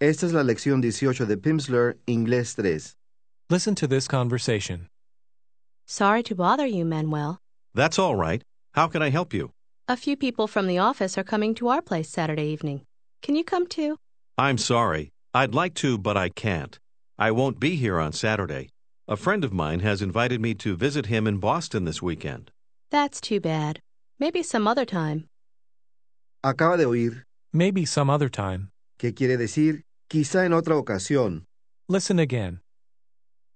Esta es la lección 18 de Pimsleur, Inglés 3. Listen to this conversation. Sorry to bother you, Manuel. That's all right. How can I help you? A few people from the office are coming to our place Saturday evening. Can you come too? I'm sorry. I'd like to, but I can't. I won't be here on Saturday. A friend of mine has invited me to visit him in Boston this weekend. That's too bad. Maybe some other time. Acaba de oír. Maybe some other time. ¿Qué quiere decir? Quizá en otra ocasión. Listen again.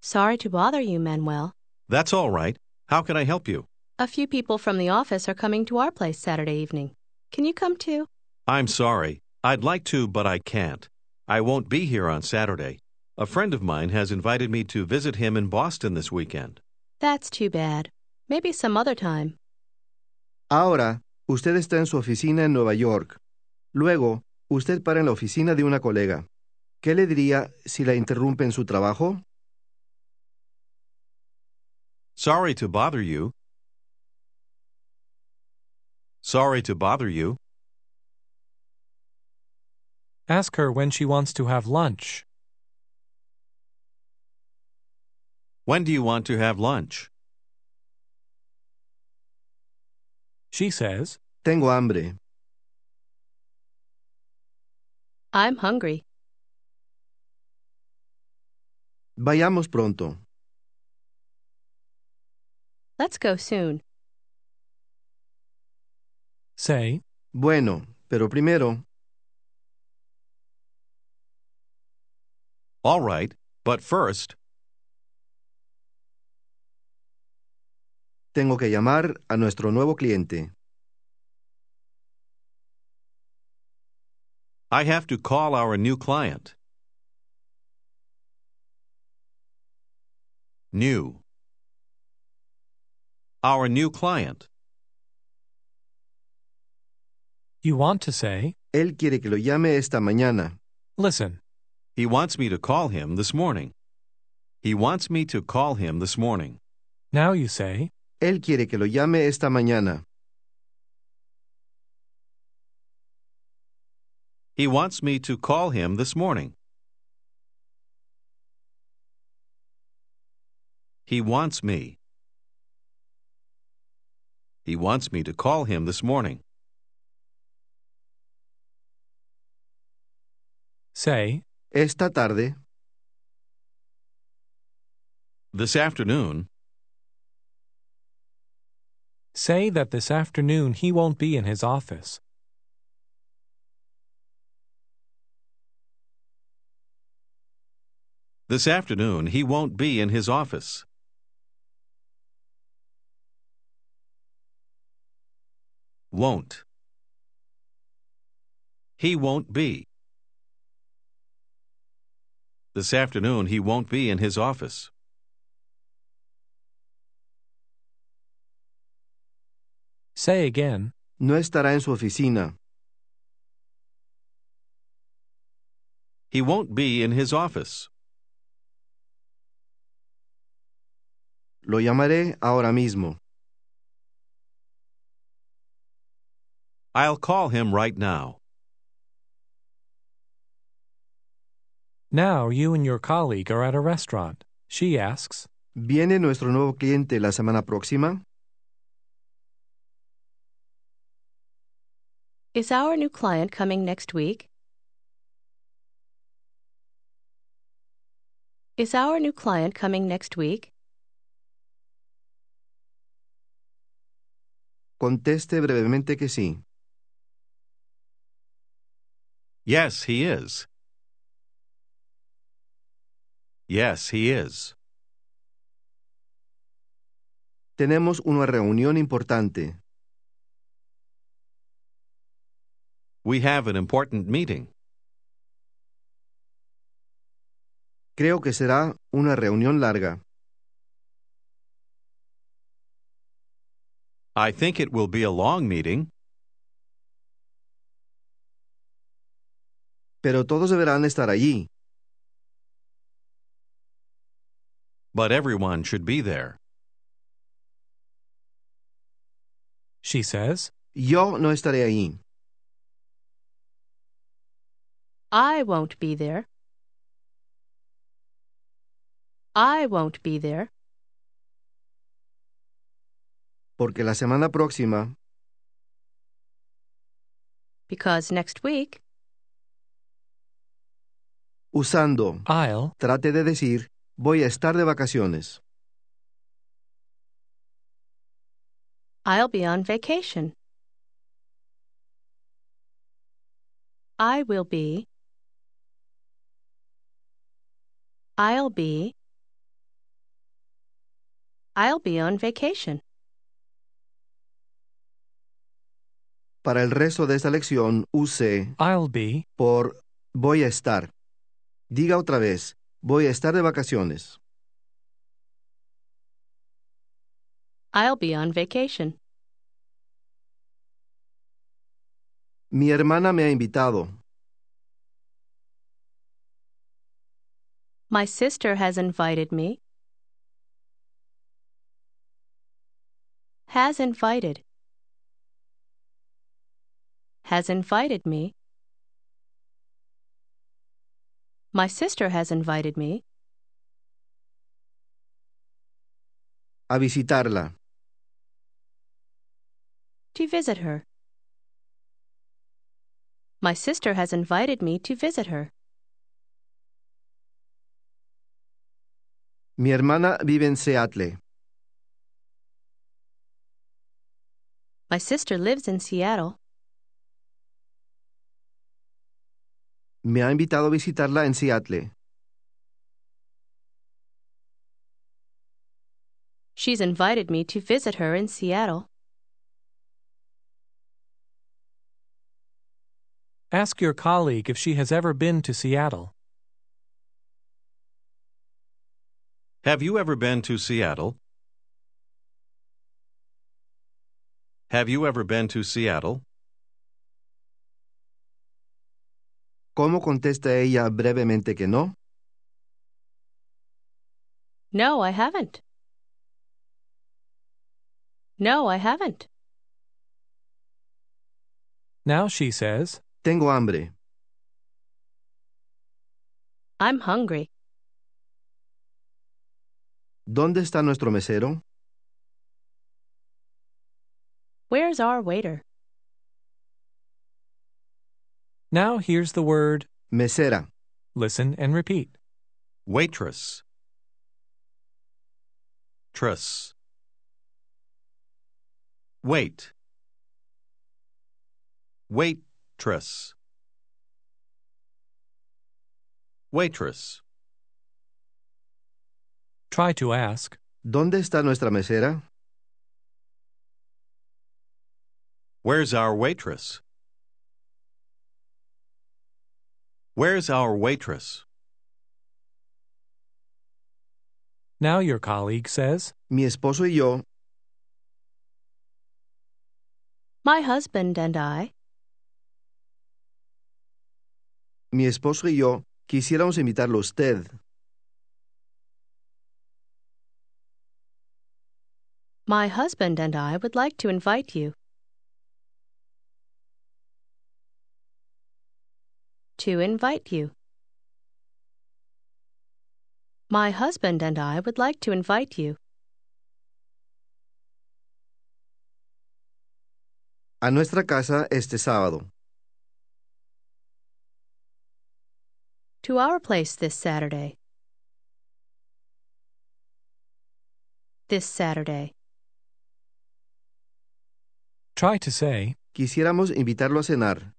Sorry to bother you, Manuel. That's all right. How can I help you? A few people from the office are coming to our place Saturday evening. Can you come too? I'm sorry. I'd like to, but I can't. I won't be here on Saturday. A friend of mine has invited me to visit him in Boston this weekend. That's too bad. Maybe some other time. Ahora, usted está en su oficina en Nueva York. Luego, usted para en la oficina de una colega. ¿Qué le diría si la interrumpe en su trabajo? Sorry to bother you. Sorry to bother you. Ask her when she wants to have lunch. When do you want to have lunch? She says, Tengo hambre. I'm hungry. Vayamos pronto. Let's go soon. Say, Bueno, pero primero. All right, but first. Tengo que llamar a nuestro nuevo cliente. I have to call our new client. New. Our new client. You want to say, Él quiere que lo llame esta mañana. Listen. He wants me to call him this morning. He wants me to call him this morning. Now you say, Él quiere que lo llame esta mañana. He wants me to call him this morning. He wants me. He wants me to call him this morning. Say, Esta tarde. This afternoon. Say that this afternoon he won't be in his office. This afternoon he won't be in his office. Won't. He won't be. This afternoon he won't be in his office. Say again. No estará en su oficina. He won't be in his office. Lo llamaré ahora mismo. I'll call him right now. Now you and your colleague are at a restaurant. She asks, ¿Viene nuestro nuevo cliente la semana próxima? Is our new client coming next week? Is our new client coming next week? Conteste brevemente que sí. Yes, he is. Yes, he is. Tenemos una reunión importante. We have an important meeting. Creo que será una reunión larga. I think it will be a long meeting. Pero todos deberán estar allí. But everyone should be there. She says, Yo no estaré ahí. I won't be there. I won't be there. Porque la semana próxima. Because next week. Usando I'll, trate de decir, voy a estar de vacaciones. I'll be on vacation. I will be. I'll be. I'll be on vacation. Para el resto de esta lección, use I'll be por voy a estar. Diga otra vez, voy a estar de vacaciones. I'll be on vacation. Mi hermana me ha invitado. My sister has invited me. Has invited. Has invited me. My sister has invited me. A visitarla. To visit her. My sister has invited me to visit her. Mi hermana vive en Seattle. My sister lives in Seattle. Me ha invitado a visitarla en Seattle. She's invited me to visit her in Seattle. Ask your colleague if she has ever been to Seattle. Have you ever been to Seattle? Have you ever been to Seattle? ¿Cómo contesta ella brevemente que no? No, I haven't. No, I haven't. Now she says, tengo hambre. I'm hungry. ¿Dónde está nuestro mesero? Where's our waiter? Now here's the word mesera. Listen and repeat. Waitress. Truss. Wait. Wait. Waitress. Waitress. Try to ask, ¿dónde está nuestra mesera? Where's our waitress? Where's our waitress? Now your colleague says, mi esposo y yo. My husband and I. Mi esposo y yo quisiéramos invitarlo a usted. My husband and I would like to invite you. To invite you. My husband and I would like to invite you. A nuestra casa este sábado. To our place this Saturday. This Saturday. Try to say, quisiéramos invitarlo a cenar.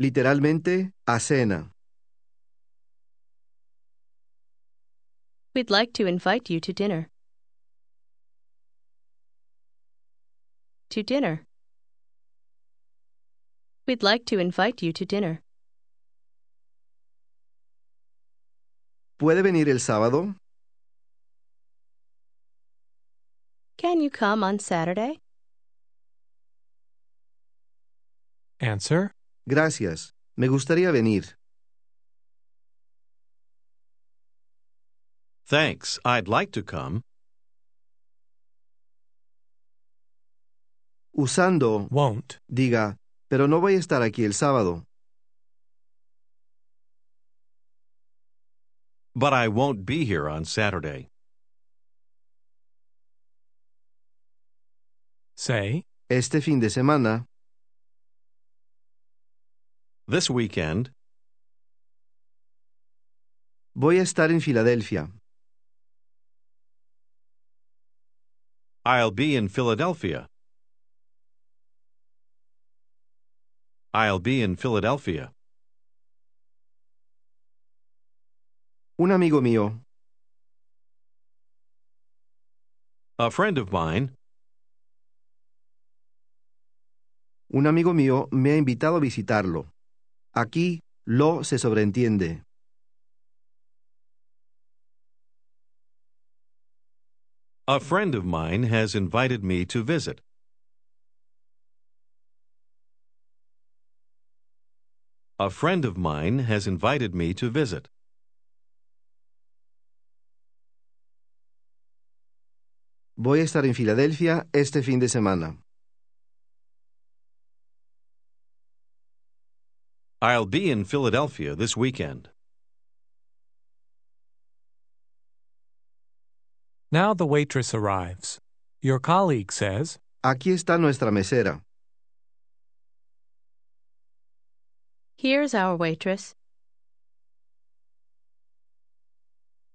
Literalmente, a cena. We'd like to invite you to dinner. To dinner. We'd like to invite you to dinner. ¿Puede venir el sábado? Can you come on Saturday? Answer. Gracias. Me gustaría venir. Thanks. I'd like to come. Usando won't, diga, pero no voy a estar aquí el sábado. but I won't be here on Saturday. Say, este fin de semana. This weekend. Voy a estar en Filadelfia. I'll be in Philadelphia. I'll be in Philadelphia. Un amigo mío. A friend of mine. Un amigo mío me ha invitado a visitarlo. Aquí, lo se sobreentiende. A friend of mine has invited me to visit. A friend of mine has invited me to visit. Voy a estar en Filadelfia este fin de semana. I'll be in Philadelphia this weekend. Now the waitress arrives. Your colleague says, aquí está nuestra mesera. Here's our waitress.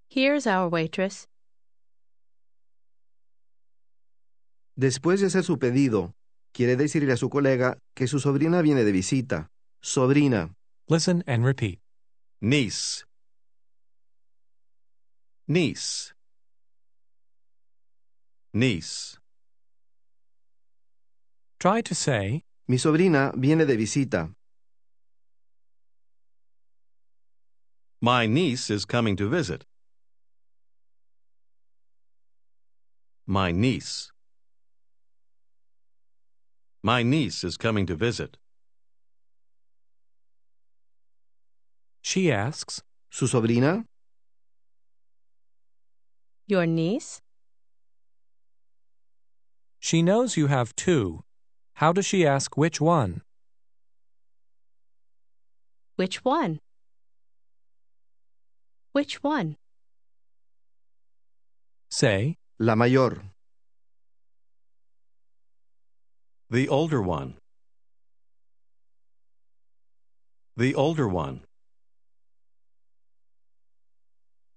Here's our waitress. Después de hacer su pedido, quiere decirle a su colega que su sobrina viene de visita. Sobrina. Listen and repeat. Niece. Niece. Niece. Try to say, mi sobrina viene de visita. My niece is coming to visit. My niece. My niece is coming to visit. She asks, ¿su sobrina? Your niece? She knows you have two. How does she ask which one? Which one? Which one? Say, la mayor. The older one. The older one.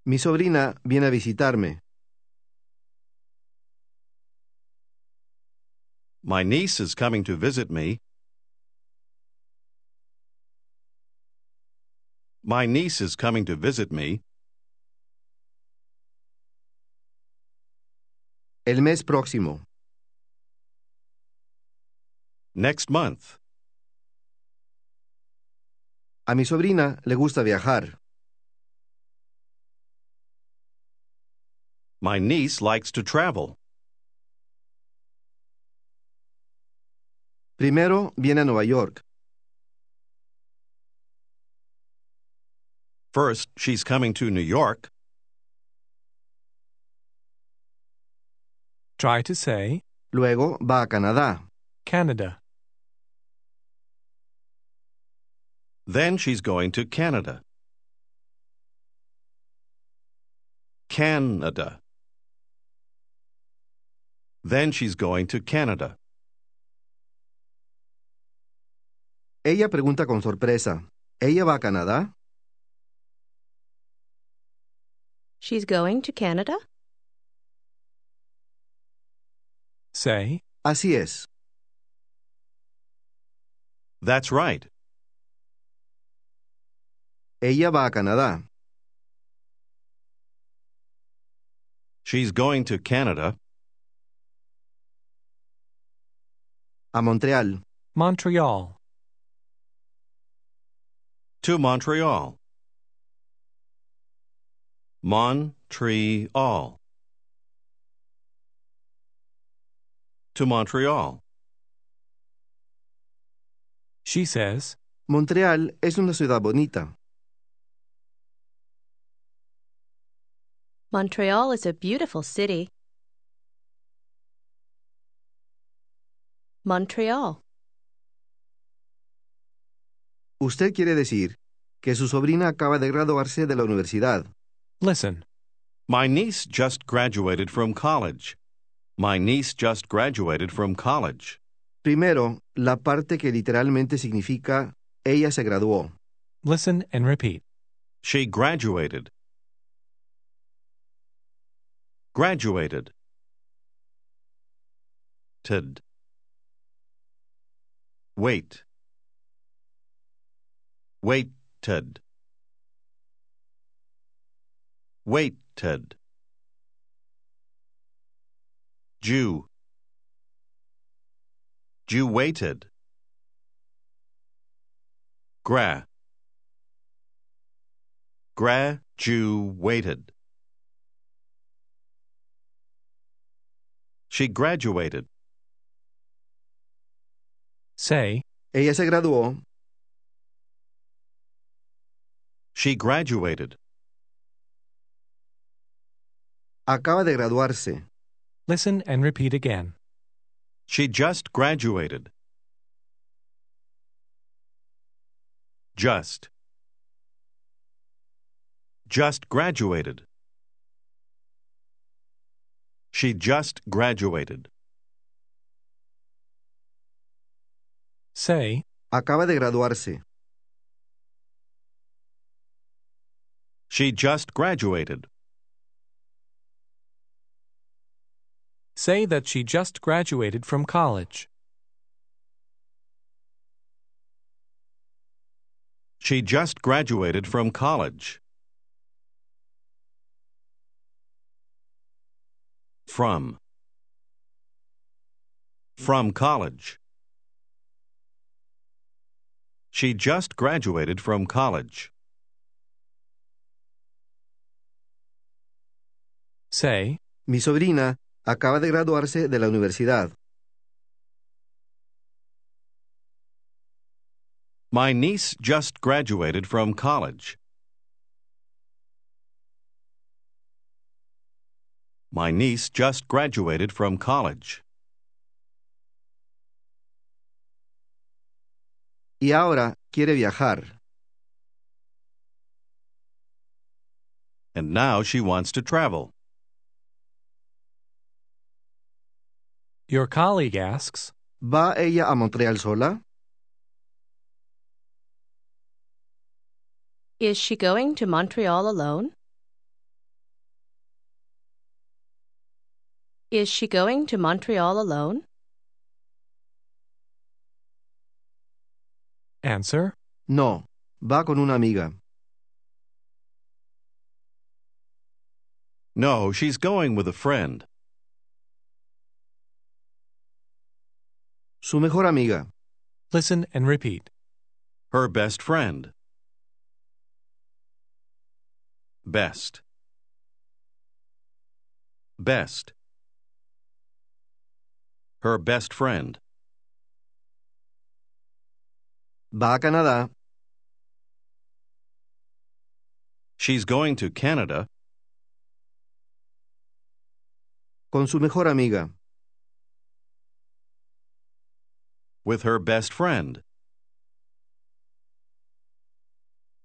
Mi sobrina viene a visitarme. My niece is coming to visit me. My niece is coming to visit me. El mes próximo. Next month. A mi sobrina le gusta viajar. My niece likes to travel. Primero viene a Nueva York. First, she's coming to New York. Try to say, luego va a Canadá. Canada. Then she's going to Canada. Canada. Then she's going to Canada. Ella pregunta con sorpresa, ¿ella va a Canadá? She's going to Canada? Say, así es. That's right. Ella va a Canadá. She's going to Canada. A Montreal. Montreal. To Montreal. Montreal. To Montreal. She says, Montreal es una ciudad bonita. Montreal is a beautiful city. Montreal. Usted quiere decir que su sobrina acaba de graduarse de la universidad, Listen. My niece just graduated from college. My niece just graduated from college. Primero, la parte que literalmente significa ella se graduó. Listen and repeat. She graduated. Graduated. Ted. Wait. Waited. Waited. Jew. Jew waited. Gra. Gra. Jew waited. She graduated. Say. Ella se graduó. She graduated. Acaba de graduarse. Listen and repeat again. She just graduated. Just. Just graduated. She just graduated. Say. Acaba de graduarse. She just graduated. Say that she just graduated from college. She just graduated from college. From. From college. She just graduated from college. Say. Mi sobrina acaba de graduarse de la universidad. My niece just graduated from college. My niece just graduated from college. Y ahora quiere viajar. And now she wants to travel. Your colleague asks, ¿Va ella a Montreal sola? Is she going to Montreal alone? Is she going to Montreal alone? Answer. No, va con una amiga. No, she's going with a friend. Su mejor amiga. Listen and repeat. Her best friend. Best. Best. Her best friend. Va a Canadá. She's going to Canada. Con su mejor amiga. With her best friend.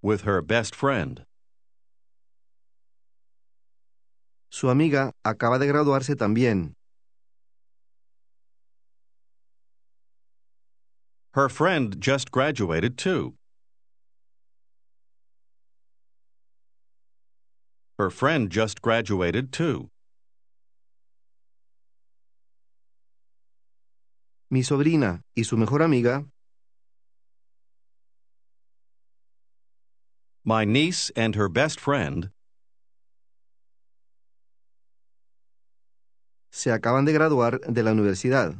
With her best friend. Su amiga acaba de graduarse también. Her friend just graduated too. Her friend just graduated too. Mi sobrina y su mejor amiga. My niece and her best friend se acaban de graduar de la universidad.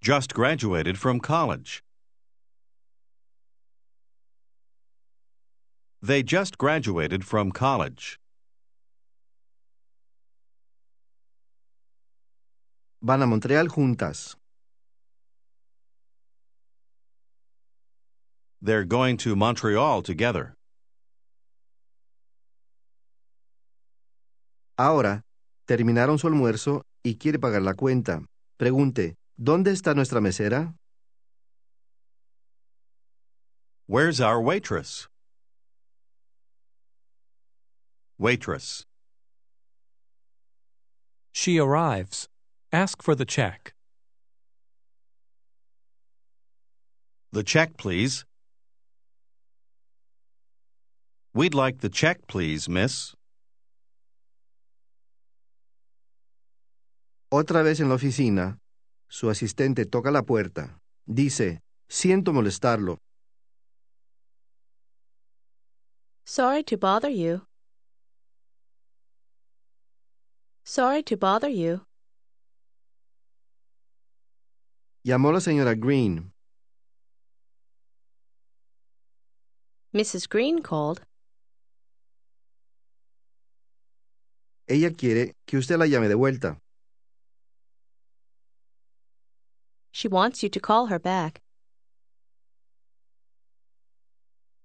Just graduated from college. They just graduated from college. Van a Montreal juntas. They're going to Montreal together. Ahora, terminaron su almuerzo y quiere pagar la cuenta. Pregunte, ¿dónde está nuestra mesera? Where's our waitress? Waitress. She arrives. Ask for the check. The check, please. We'd like the check, please, miss. Otra vez en la oficina, su asistente toca la puerta. Dice, siento molestarlo. Sorry to bother you. Sorry to bother you. Llamó la señora Green. Mrs. Green called. Ella quiere que usted la llame de vuelta. She wants you to call her back.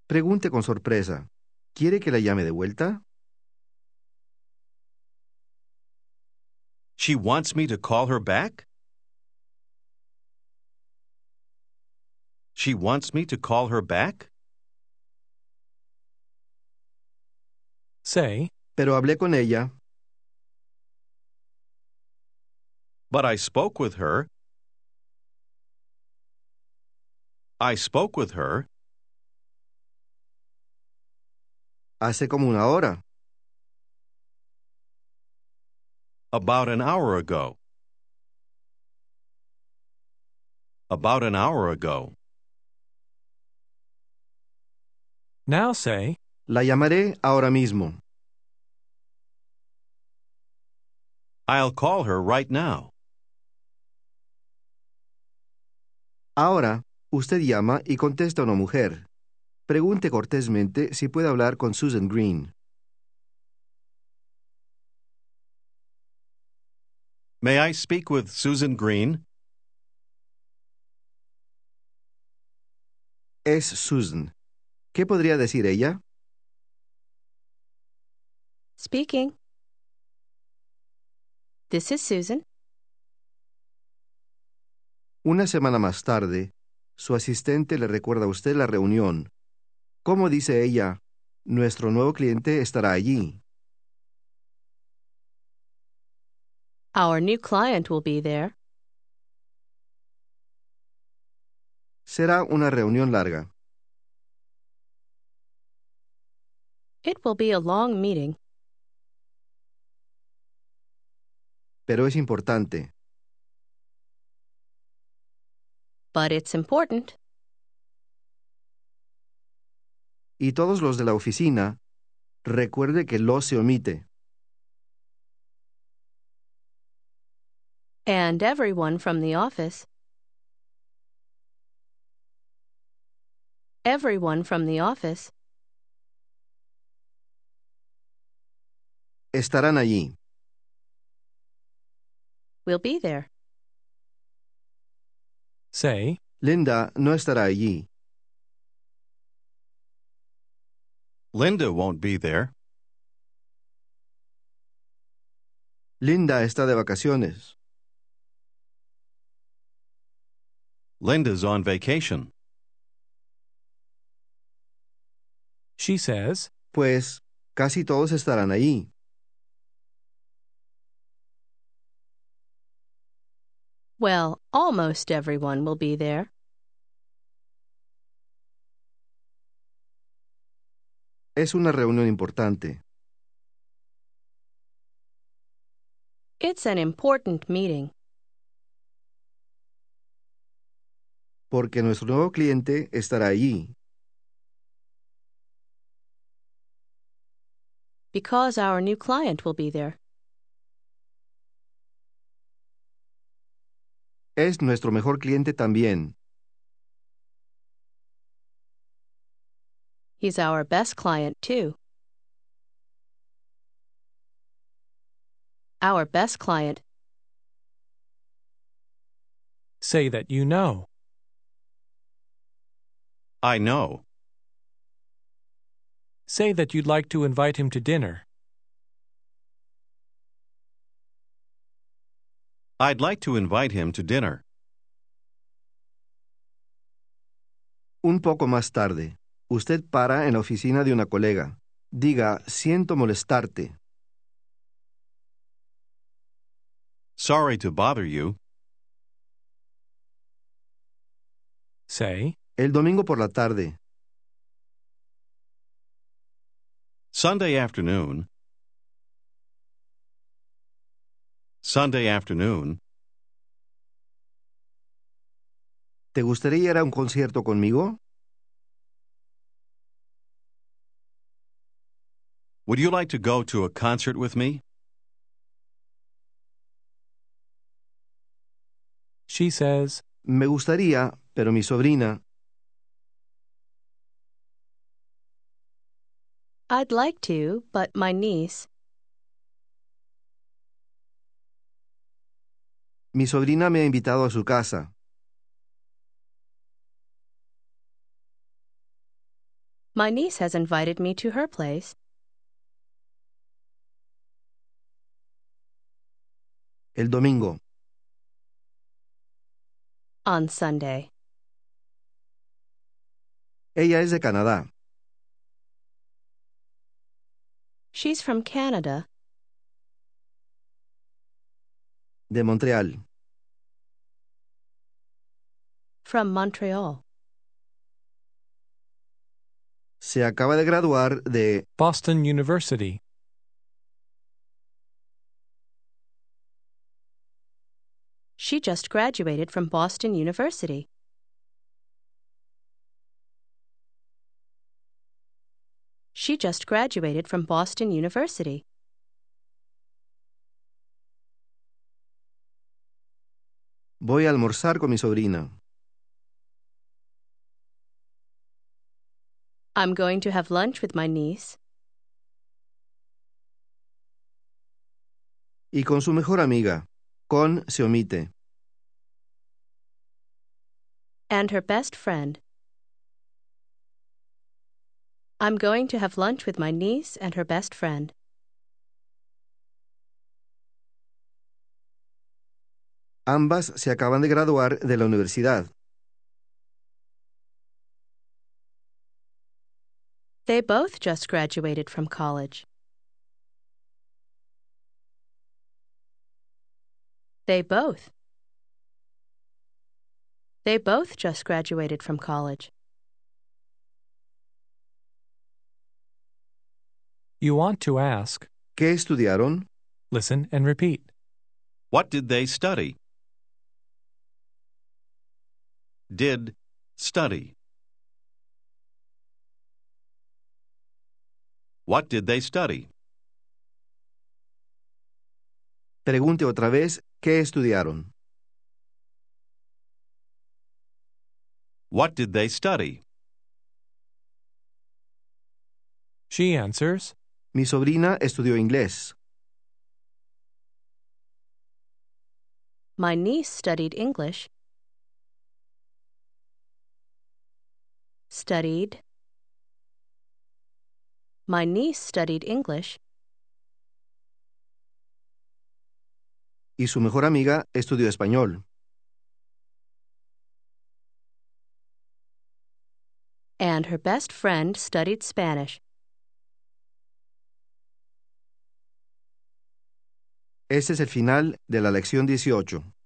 Pregunte con sorpresa. ¿Quiere que la llame de vuelta? She wants me to call her back? She wants me to call her back? Say, pero hablé con ella. But I spoke with her. I spoke with her. Hace como una hora. About an hour ago. About an hour ago. Now say, la llamaré ahora mismo. I'll call her right now. Ahora, usted llama y contesta a una mujer. Pregunte cortésmente si puede hablar con Susan Green. May I speak with Susan Green? Es Susan. ¿Qué podría decir ella? Speaking. This is Susan. Una semana más tarde, su asistente le recuerda a usted la reunión. ¿Cómo dice ella? Nuestro nuevo cliente estará allí. Our new client will be there. Será una reunión larga. It will be a long meeting. Pero es importante. But it's important. Y todos los de la oficina, recuerde que lo se omite. And everyone from the office. Everyone from the office. Estarán allí. We'll be there. Say, Linda no estará allí. Linda won't be there. Linda está de vacaciones. Linda's on vacation. She says, pues, casi todos estarán allí. Well, almost everyone will be there. Es una reunión importante. It's an important meeting. Porque nuestro nuevo cliente estará allí. Because our new client will be there. Es nuestro mejor cliente también. He's our best client too. Our best client. Say that you know. I know. Say that you'd like to invite him to dinner. I'd like to invite him to dinner. Un poco más tarde, usted para en la oficina de una colega. Diga, siento molestarte. Sorry to bother you. Say, el domingo por la tarde. Sunday afternoon. Sunday afternoon. ¿Te gustaría ir a un concierto conmigo? Would you like to go to a concert with me? She says, me gustaría, pero mi sobrina. I'd like to, but my niece. Mi sobrina me ha invitado a su casa. My niece has invited me to her place. El domingo. On Sunday. Ella es de Canadá. She's from Canada. De Montreal. From Montreal. Se acaba de graduar de Boston University. She just graduated from Boston University. She just graduated from Boston University. Voy a almorzar con mi sobrina. I'm going to have lunch with my niece. Y con su mejor amiga. Con se omite. And her best friend. I'm going to have lunch with my niece and her best friend. Ambas se acaban de graduar de la universidad. They both just graduated from college. They both. They both just graduated from college. You want to ask, ¿qué estudiaron? Listen and repeat. What did they study? Did study. What did they study? Pregunte otra vez, ¿qué estudiaron? What did they study? She answers, mi sobrina estudió inglés. My niece studied English. Studied. My niece studied English. Y su mejor amiga estudió español. And her best friend studied Spanish. Este es el final de la lección 18.